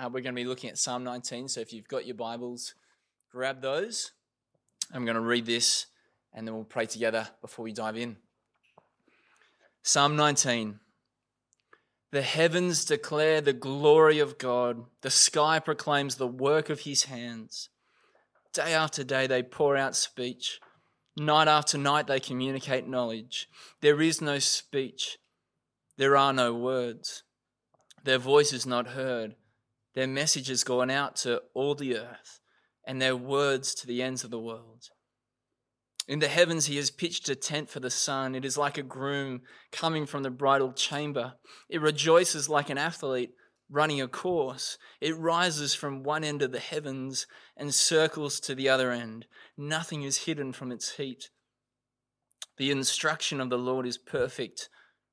We're going to be looking at Psalm 19, so if you've got your Bibles, grab those. I'm going to read this and then we'll pray together before we dive in. Psalm 19. The heavens declare the glory of God. The sky proclaims the work of his hands. Day after day they pour out speech. Night after night they communicate knowledge. There is no speech. There are no words. Their voice is not heard. Their message has gone out to all the earth, and their words to the ends of the world. In the heavens he has pitched a tent for the sun. It is like a groom coming from the bridal chamber. It rejoices like an athlete running a course. It rises from one end of the heavens and circles to the other end. Nothing is hidden from its heat. The instruction of the Lord is perfect,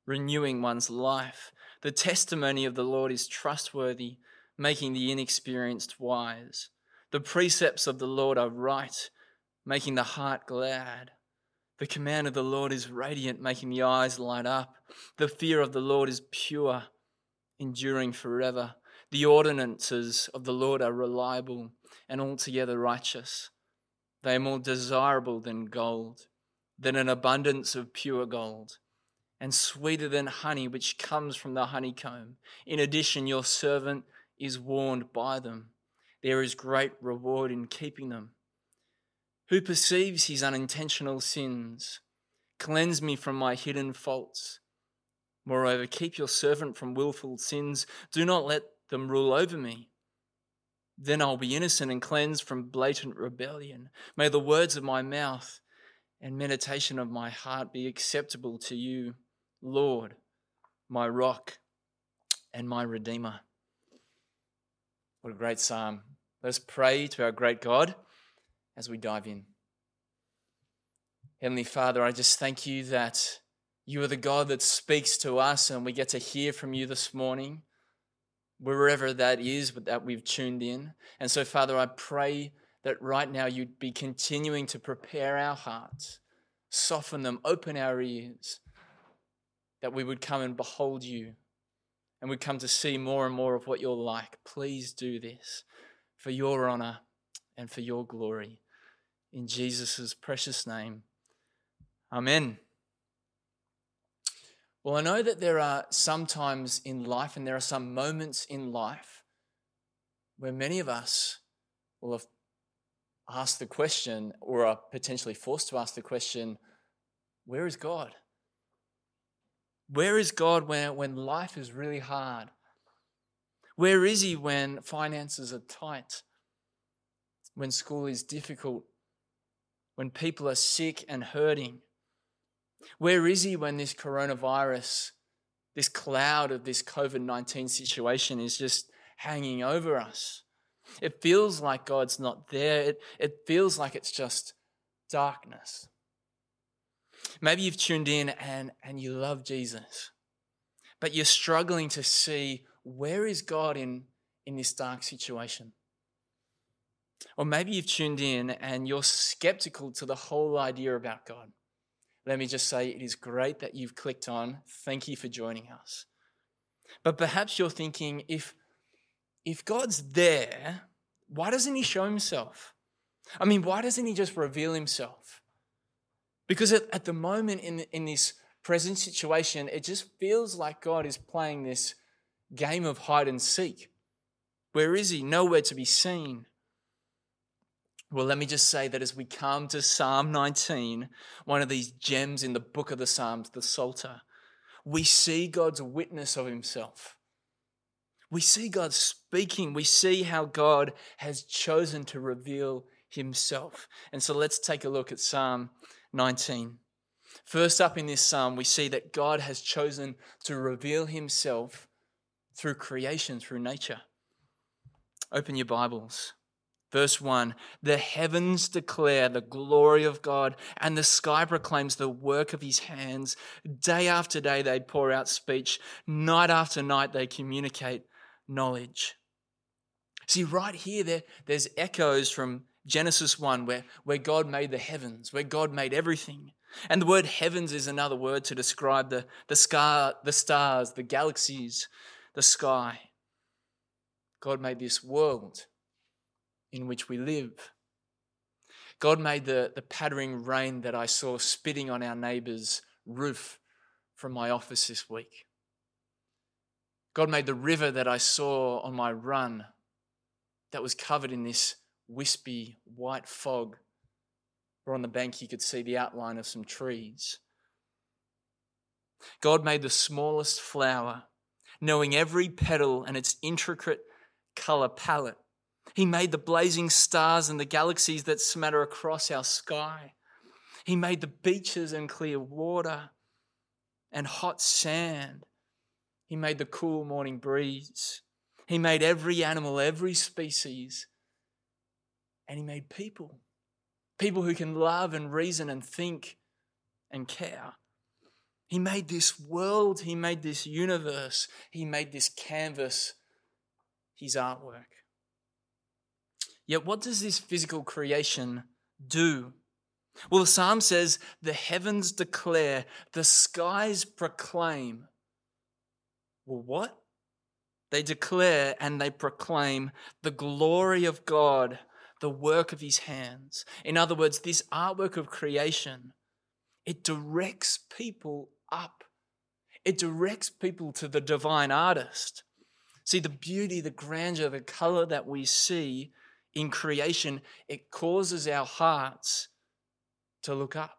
renewing one's life. The testimony of the Lord is trustworthy, making the inexperienced wise. The precepts of the Lord are right, making the heart glad. The command of the Lord is radiant, making the eyes light up. The fear of the Lord is pure, enduring forever. The ordinances of the Lord are reliable and altogether righteous. They are more desirable than gold, than an abundance of pure gold, and sweeter than honey which comes from the honeycomb. In addition, your servant is warned by them. There is great reward in keeping them. Who perceives his unintentional sins? Cleanse me from my hidden faults. Moreover, keep your servant from willful sins. Do not let them rule over me. Then I'll be innocent and cleansed from blatant rebellion. May the words of my mouth and meditation of my heart be acceptable to you, Lord, my rock and my redeemer. What a great psalm. Let's pray to our great God as we dive in. Heavenly Father, I just thank you that you are the God that speaks to us and we get to hear from you this morning, wherever that is that we've tuned in. And so, Father, I pray that right now you'd be continuing to prepare our hearts, soften them, open our ears, that we would come and behold you. And we come to see more and more of what you're like. Please do this for your honor and for your glory. In Jesus' precious name, amen. Well, I know that there are some times in life and there are some moments in life where many of us will have asked the question or are potentially forced to ask the question, where is God? Where is God when life is really hard? Where is he when finances are tight? When school is difficult? When people are sick and hurting? Where is he when this coronavirus, this cloud of this COVID-19 situation is just hanging over us? It feels like God's not there. It feels like it's just darkness. Maybe you've tuned in and you love Jesus, but you're struggling to see where is God in this dark situation. Or maybe you've tuned in and you're skeptical to the whole idea about God. Let me just say it is great that you've clicked on. Thank you for joining us. But perhaps you're thinking, if God's there, why doesn't he show himself? I mean, why doesn't he just reveal himself? Because at the moment in this present situation, it just feels like God is playing this game of hide and seek. Where is he? Nowhere to be seen. Well, let me just say that as we come to Psalm 19, one of these gems in the book of the Psalms, the Psalter, we see God's witness of himself. We see God speaking. We see how God has chosen to reveal himself. And so let's take a look at Psalm 19. First up in this psalm, we see that God has chosen to reveal himself through creation, through nature. Open your Bibles. Verse 1, the heavens declare the glory of God, and the sky proclaims the work of his hands. Day after day they pour out speech. Night after night they communicate knowledge. See, right here, there's echoes from Genesis 1, where God made the heavens, where God made everything. And the word heavens is another word to describe the stars, the galaxies, the sky. God made this world in which we live. God made the pattering rain that I saw spitting on our neighbour's roof from my office this week. God made the river that I saw on my run that was covered in this wispy white fog, where on the bank you could see the outline of some trees. God made the smallest flower, knowing every petal and its intricate colour palette. He made the blazing stars and the galaxies that smatter across our sky. He made the beaches and clear water and hot sand. He made the cool morning breeze. He made every animal, every species. And he made people. People who can love and reason and think and care. He made this world. He made this universe. He made this canvas his artwork. Yet what does this physical creation do? Well, the psalm says, the heavens declare, the skies proclaim. Well, what? They declare and they proclaim the glory of God, the work of his hands. In other words, this artwork of creation, it directs people up. It directs people to the divine artist. See, the beauty, the grandeur, the colour that we see in creation, it causes our hearts to look up.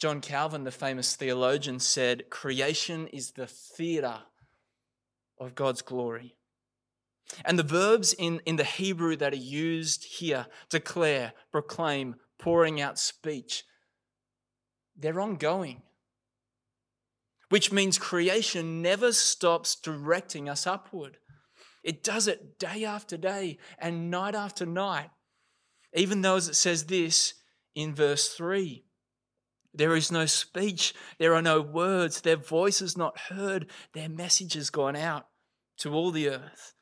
John Calvin, the famous theologian, said, creation is the theatre of God's glory. And the verbs in the Hebrew that are used here, declare, proclaim, pouring out speech, they're ongoing, which means creation never stops directing us upward. It does it day after day and night after night. Even though, as it says this in verse 3, there is no speech, there are no words, their voice is not heard, their message has gone out to all the earth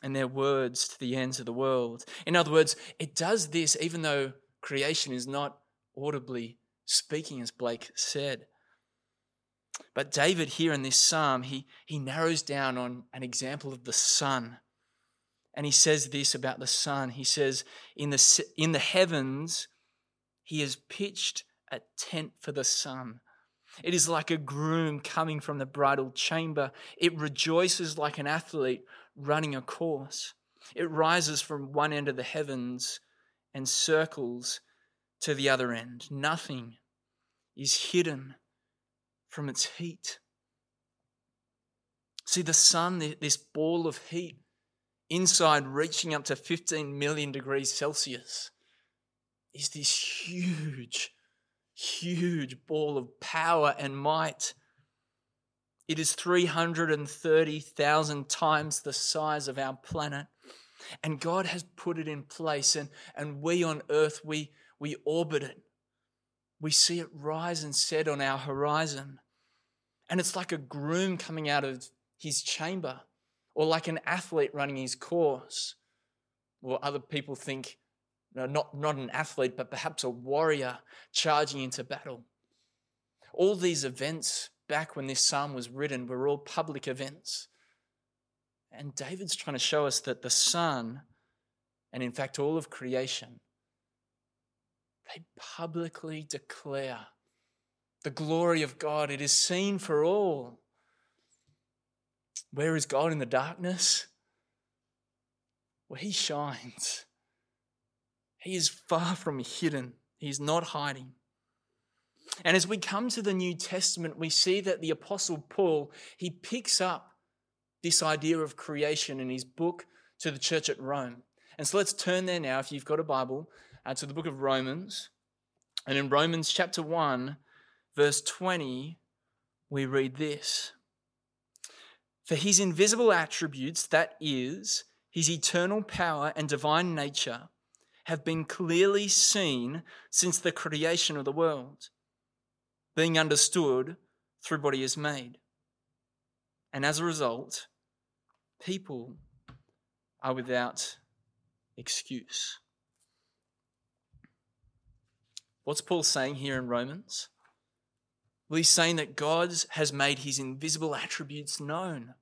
and their words to the ends of the world. In other words, it does this even though creation is not audibly speaking, as Blake said. But David here in this psalm, he narrows down on an example of the sun. And he says this about the sun. He says, in the heavens, he has pitched a tent for the sun. It is like a groom coming from the bridal chamber. It rejoices like an athlete running a course. It rises from one end of the heavens and circles to the other end. Nothing is hidden from its heat. See, the sun, this ball of heat inside reaching up to 15 million degrees Celsius, is this huge, huge ball of power and might. It is 330,000 times the size of our planet, and God has put it in place, and we on earth, we orbit it. We see it rise and set on our horizon. And it's like a groom coming out of his chamber, or like an athlete running his course. Or other people think, no, not an athlete, but perhaps a warrior charging into battle. All these events back when this psalm was written were all public events. And David's trying to show us that the sun, and in fact all of creation, they publicly declare the glory of God. It is seen for all. Where is God in the darkness? Well, he shines. He is far from hidden. He's not hiding. And as we come to the New Testament, we see that the Apostle Paul, he picks up this idea of creation in his book to the church at Rome. And so let's turn there now, if you've got a Bible, to the book of Romans. And in Romans chapter 1, verse 20, we read this. For his invisible attributes, that is, his eternal power and divine nature, have been clearly seen since the creation of the world, being understood through what he has made. And as a result, people are without excuse. What's Paul saying here in Romans? Well, he's saying that God has made his invisible attributes known.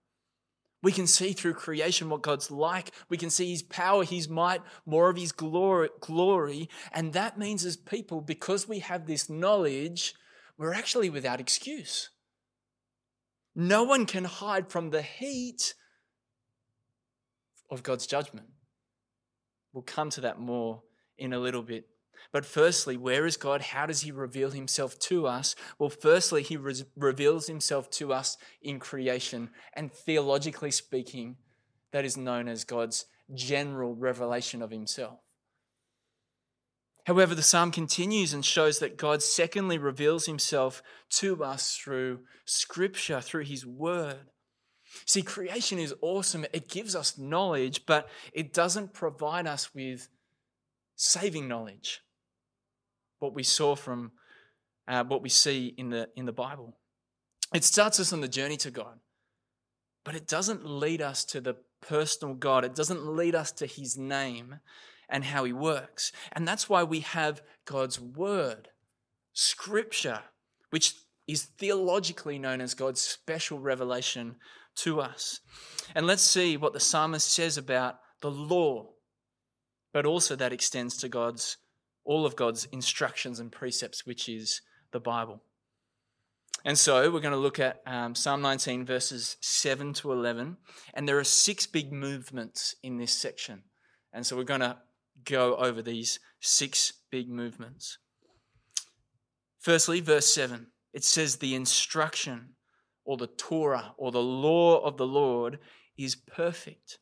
We can see through creation what God's like. We can see his power, his might, more of his glory. And that means as people, because we have this knowledge, we're actually without excuse. No one can hide from the heat of God's judgment. We'll come to that more in a little bit. But firstly, where is God? How does he reveal himself to us? Well, firstly, he reveals himself to us in creation. And theologically speaking, that is known as God's general revelation of himself. However, the psalm continues and shows that God secondly reveals himself to us through Scripture, through his word. See, creation is awesome. It gives us knowledge, but it doesn't provide us with saving knowledge. What we see in the Bible. It starts us on the journey to God, but it doesn't lead us to the personal God. It doesn't lead us to his name and how he works. And that's why we have God's word, Scripture, which is theologically known as God's special revelation to us. And let's see what the psalmist says about the law, but also that extends to all of God's instructions and precepts, which is the Bible. And so we're going to look at Psalm 19, verses 7 to 11. And there are six big movements in this section. And so we're going to go over these six big movements. Firstly, verse 7, it says the instruction or the Torah or the law of the Lord is perfect.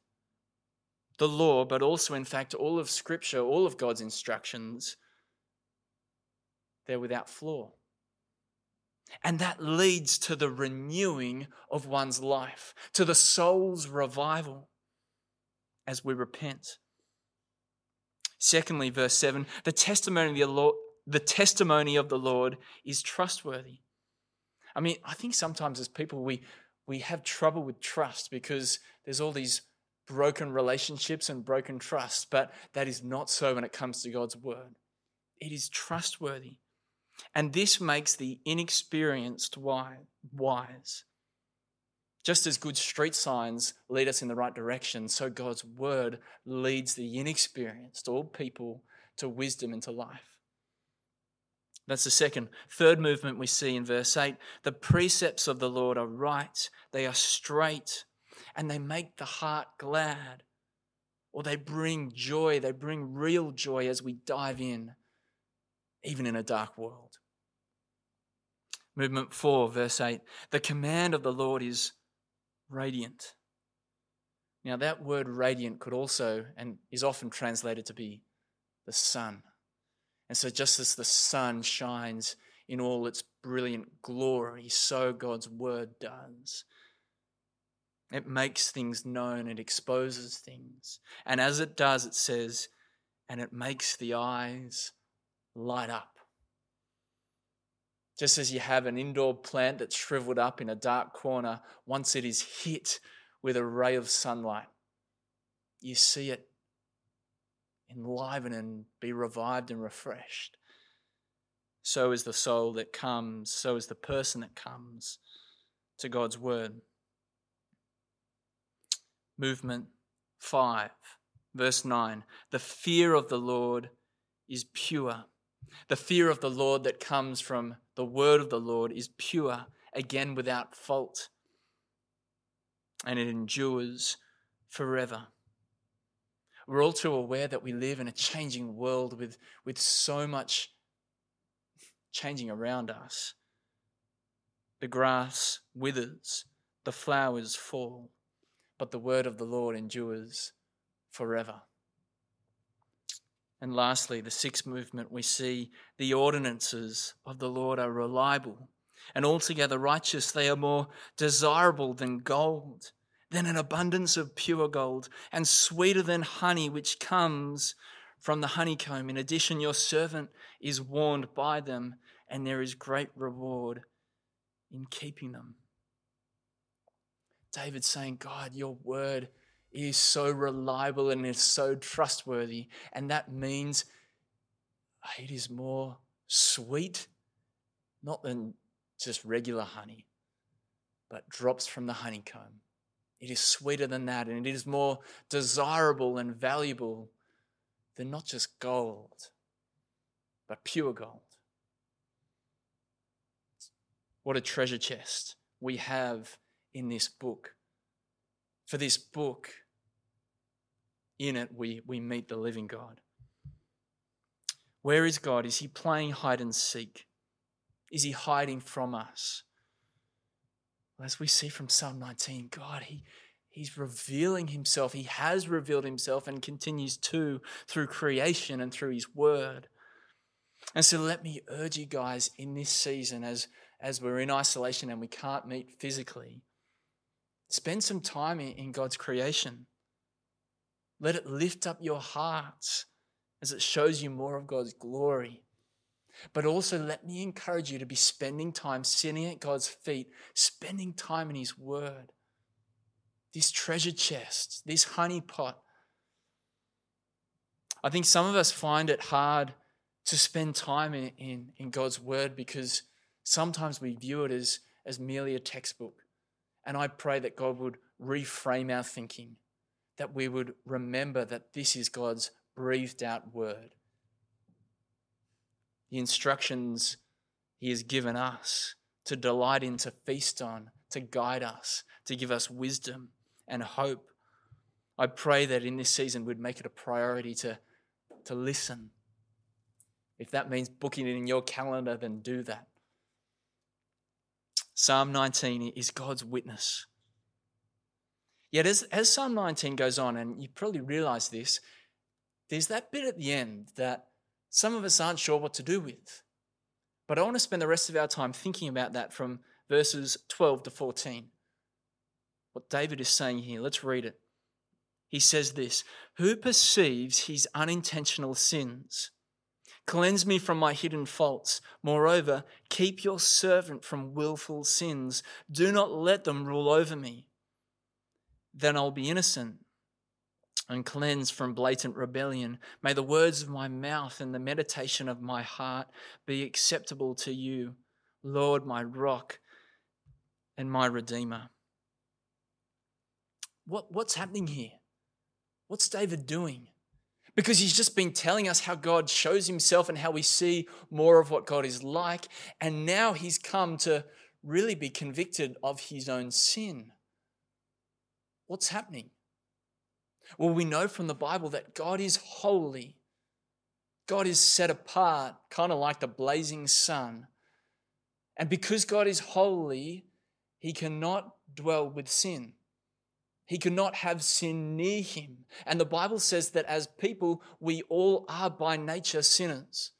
The law, but also, in fact, all of Scripture, all of God's instructions, they're without flaw. And that leads to the renewing of one's life, to the soul's revival as we repent. Secondly, verse 7, the testimony of the Lord is trustworthy. I mean, I think sometimes as people we have trouble with trust because there's all these broken relationships and broken trust, but that is not so when it comes to God's word. It is trustworthy. And this makes the inexperienced wise. Just as good street signs lead us in the right direction, so God's word leads the inexperienced, all people, to wisdom and to life. That's the second. Third movement we see in verse 8, the precepts of the Lord are right, they are straight, and they make the heart glad, or they bring joy, they bring real joy as we dive in, even in a dark world. Movement 4, verse 8, the command of the Lord is radiant. Now that word radiant could also, and is often translated to be the sun. And so just as the sun shines in all its brilliant glory, so God's word does. It makes things known, it exposes things. And as it does, it says, and it makes the eyes light up. Just as you have an indoor plant that's shriveled up in a dark corner, once it is hit with a ray of sunlight, you see it enliven and be revived and refreshed. So is the soul that comes, so is the person that comes to God's word. Movement 5, verse 9, the fear of the Lord is pure. The fear of the Lord that comes from the word of the Lord is pure, again without fault, and it endures forever. We're all too aware that we live in a changing world with so much changing around us. The grass withers, the flowers fall, but the word of the Lord endures forever. And lastly, the sixth movement we see, the ordinances of the Lord are reliable and altogether righteous. They are more desirable than gold, than an abundance of pure gold, and sweeter than honey which comes from the honeycomb. In addition, your servant is warned by them, and there is great reward in keeping them. David saying, God, your word is so reliable and is so trustworthy. And that means it is more sweet, not than just regular honey, but drops from the honeycomb. It is sweeter than that, and it is more desirable and valuable than not just gold, but pure gold. What a treasure chest we have in this book. For this book, in it, we meet the living God. Where is God? Is he playing hide and seek? Is he hiding from us? Well, as we see from Psalm 19, God, He's revealing himself. He has revealed himself and continues to through creation and through his word. And so let me urge you guys in this season, as we're in isolation and we can't meet physically, spend some time in God's creation. Let it lift up your hearts as it shows you more of God's glory. But also let me encourage you to be spending time sitting at God's feet, spending time in his word. This treasure chest, this honey pot. I think some of us find it hard to spend time in God's word because sometimes we view it as merely a textbook. And I pray that God would reframe our thinking, that we would remember that this is God's breathed out word. The instructions he has given us to delight in, to feast on, to guide us, to give us wisdom and hope. I pray that in this season we'd make it a priority to listen. If that means booking it in your calendar, then do that. Psalm 19 is God's witness. Yet as Psalm 19 goes on, and you probably realize this, there's that bit at the end that some of us aren't sure what to do with. But I want to spend the rest of our time thinking about that from verses 12 to 14. What David is saying here, let's read it. He says this, "Who perceives his unintentional sins? Cleanse me from my hidden faults. Moreover, keep your servant from willful sins. Do not let them rule over me. Then I'll be innocent and cleansed from blatant rebellion. May the words of my mouth and the meditation of my heart be acceptable to you, Lord, my rock and my redeemer." What's happening here? What's David doing? Because he's just been telling us how God shows himself and how we see more of what God is like. And now he's come to really be convicted of his own sin. What's happening? Well, we know from the Bible that God is holy. God is set apart, kind of like the blazing sun. And because God is holy, he cannot dwell with sin. He could not have sin near him. And the Bible says that as people, we all are by nature sinners,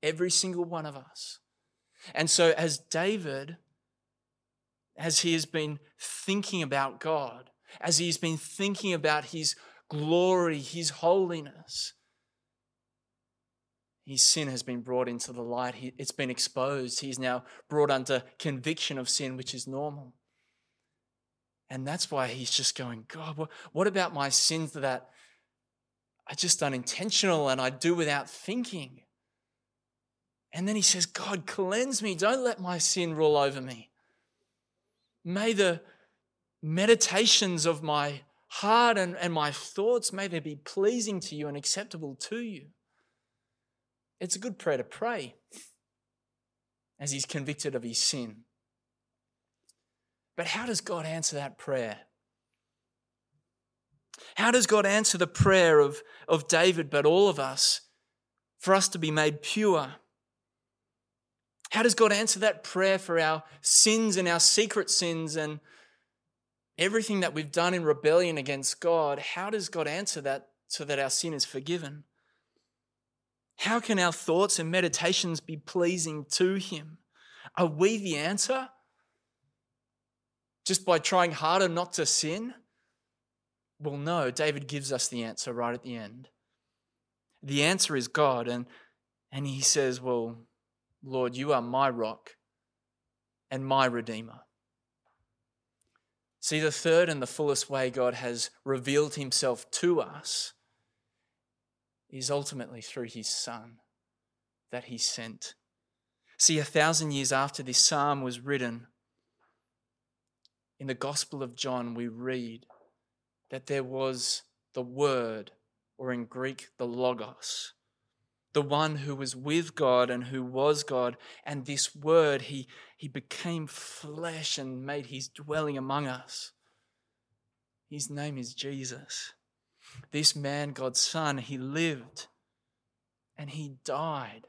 every single one of us. And so as David, as he has been thinking about God, as he's been thinking about his glory, his holiness, his sin has been brought into the light. It's been exposed. He's now brought under conviction of sin, which is normal. And that's why he's just going, God, what about my sins that are just unintentional and I do without thinking? And then he says, God, cleanse me. Don't let my sin rule over me. May the meditations of my heart and my thoughts, may they be pleasing to you and acceptable to you. It's a good prayer to pray as he's convicted of his sin. But how does God answer that prayer? How does God answer the prayer of David, but all of us, for us to be made pure? How does God answer that prayer for our sins and our secret sins and everything that we've done in rebellion against God? How does God answer that so that our sin is forgiven? How can our thoughts and meditations be pleasing to him? Are we the answer? Just by trying harder not to sin? Well, no, David gives us the answer right at the end. The answer is God, and he says, well, Lord, you are my rock and my redeemer. See, the third and the fullest way God has revealed himself to us is ultimately through his Son that he sent. See, 1,000 years after this psalm was written, in the Gospel of John, we read that there was the Word, or in Greek, the Logos, the one who was with God and who was God. And this Word, he became flesh and made his dwelling among us. His name is Jesus. This man, God's Son, he lived and he died.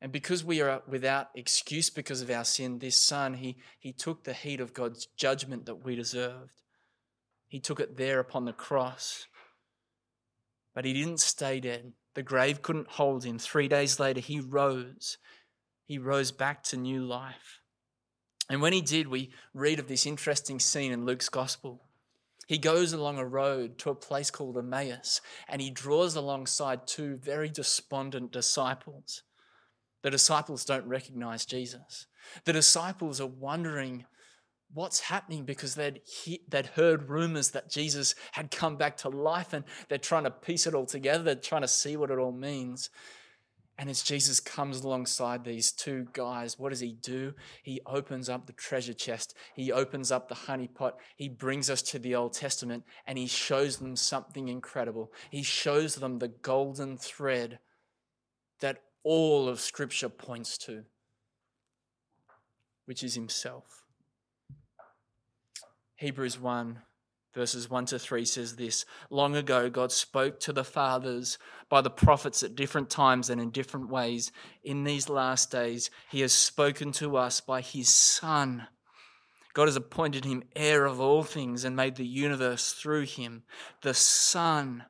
And because we are without excuse because of our sin, this Son, he took the heat of God's judgment that we deserved. He took it there upon the cross. But he didn't stay dead. The grave couldn't hold him. 3 days later, he rose. He rose back to new life. And when he did, we read of this interesting scene in Luke's gospel. He goes along a road to a place called Emmaus, and he draws alongside two very despondent disciples. The disciples don't recognize Jesus. The disciples are wondering what's happening because they'd heard rumors that Jesus had come back to life, and they're trying to piece it all together. They're trying to see what it all means. And as Jesus comes alongside these two guys, what does he do? He opens up the treasure chest. He opens up the honey pot. He brings us to the Old Testament and he shows them something incredible. He shows them the golden thread that all of Scripture points to, which is himself. Hebrews 1, verses 1-3 says this: "Long ago, God spoke to the fathers by the prophets at different times and in different ways. In these last days, he has spoken to us by his Son. God has appointed him heir of all things and made the universe through him. The Son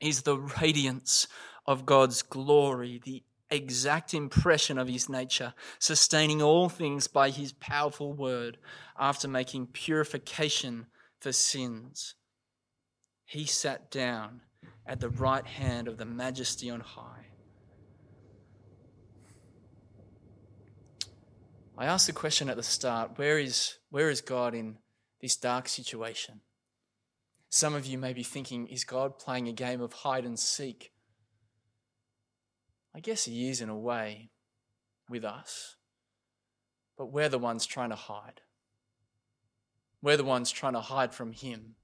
is the radiance of God's glory, the exact impression of his nature, sustaining all things by his powerful word. After making purification for sins, he sat down at the right hand of the Majesty on high." I asked the question at the start, where is God in this dark situation? Some of you may be thinking, is God playing a game of hide and seek? I guess he is in a way with us, but we're the ones trying to hide. We're the ones trying to hide from him,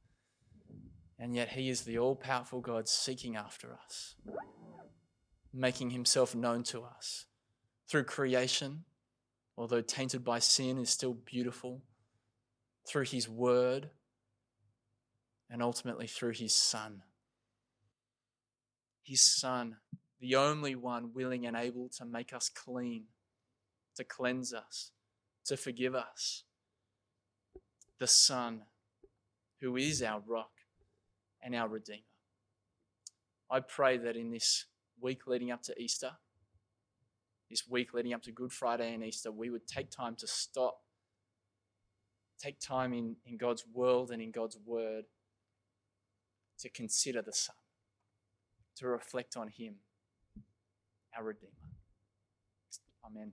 and yet he is the all-powerful God seeking after us, making himself known to us through creation, although tainted by sin, is still beautiful, through his word, and ultimately through his Son. His Son, the only one willing and able to make us clean, to cleanse us, to forgive us. The Son, who is our rock and our Redeemer. I pray that in this week leading up to Easter, this week leading up to Good Friday and Easter, we would take time to stop, take time in God's world and in God's word to consider the Son, to reflect on him, our Redeemer. Amen.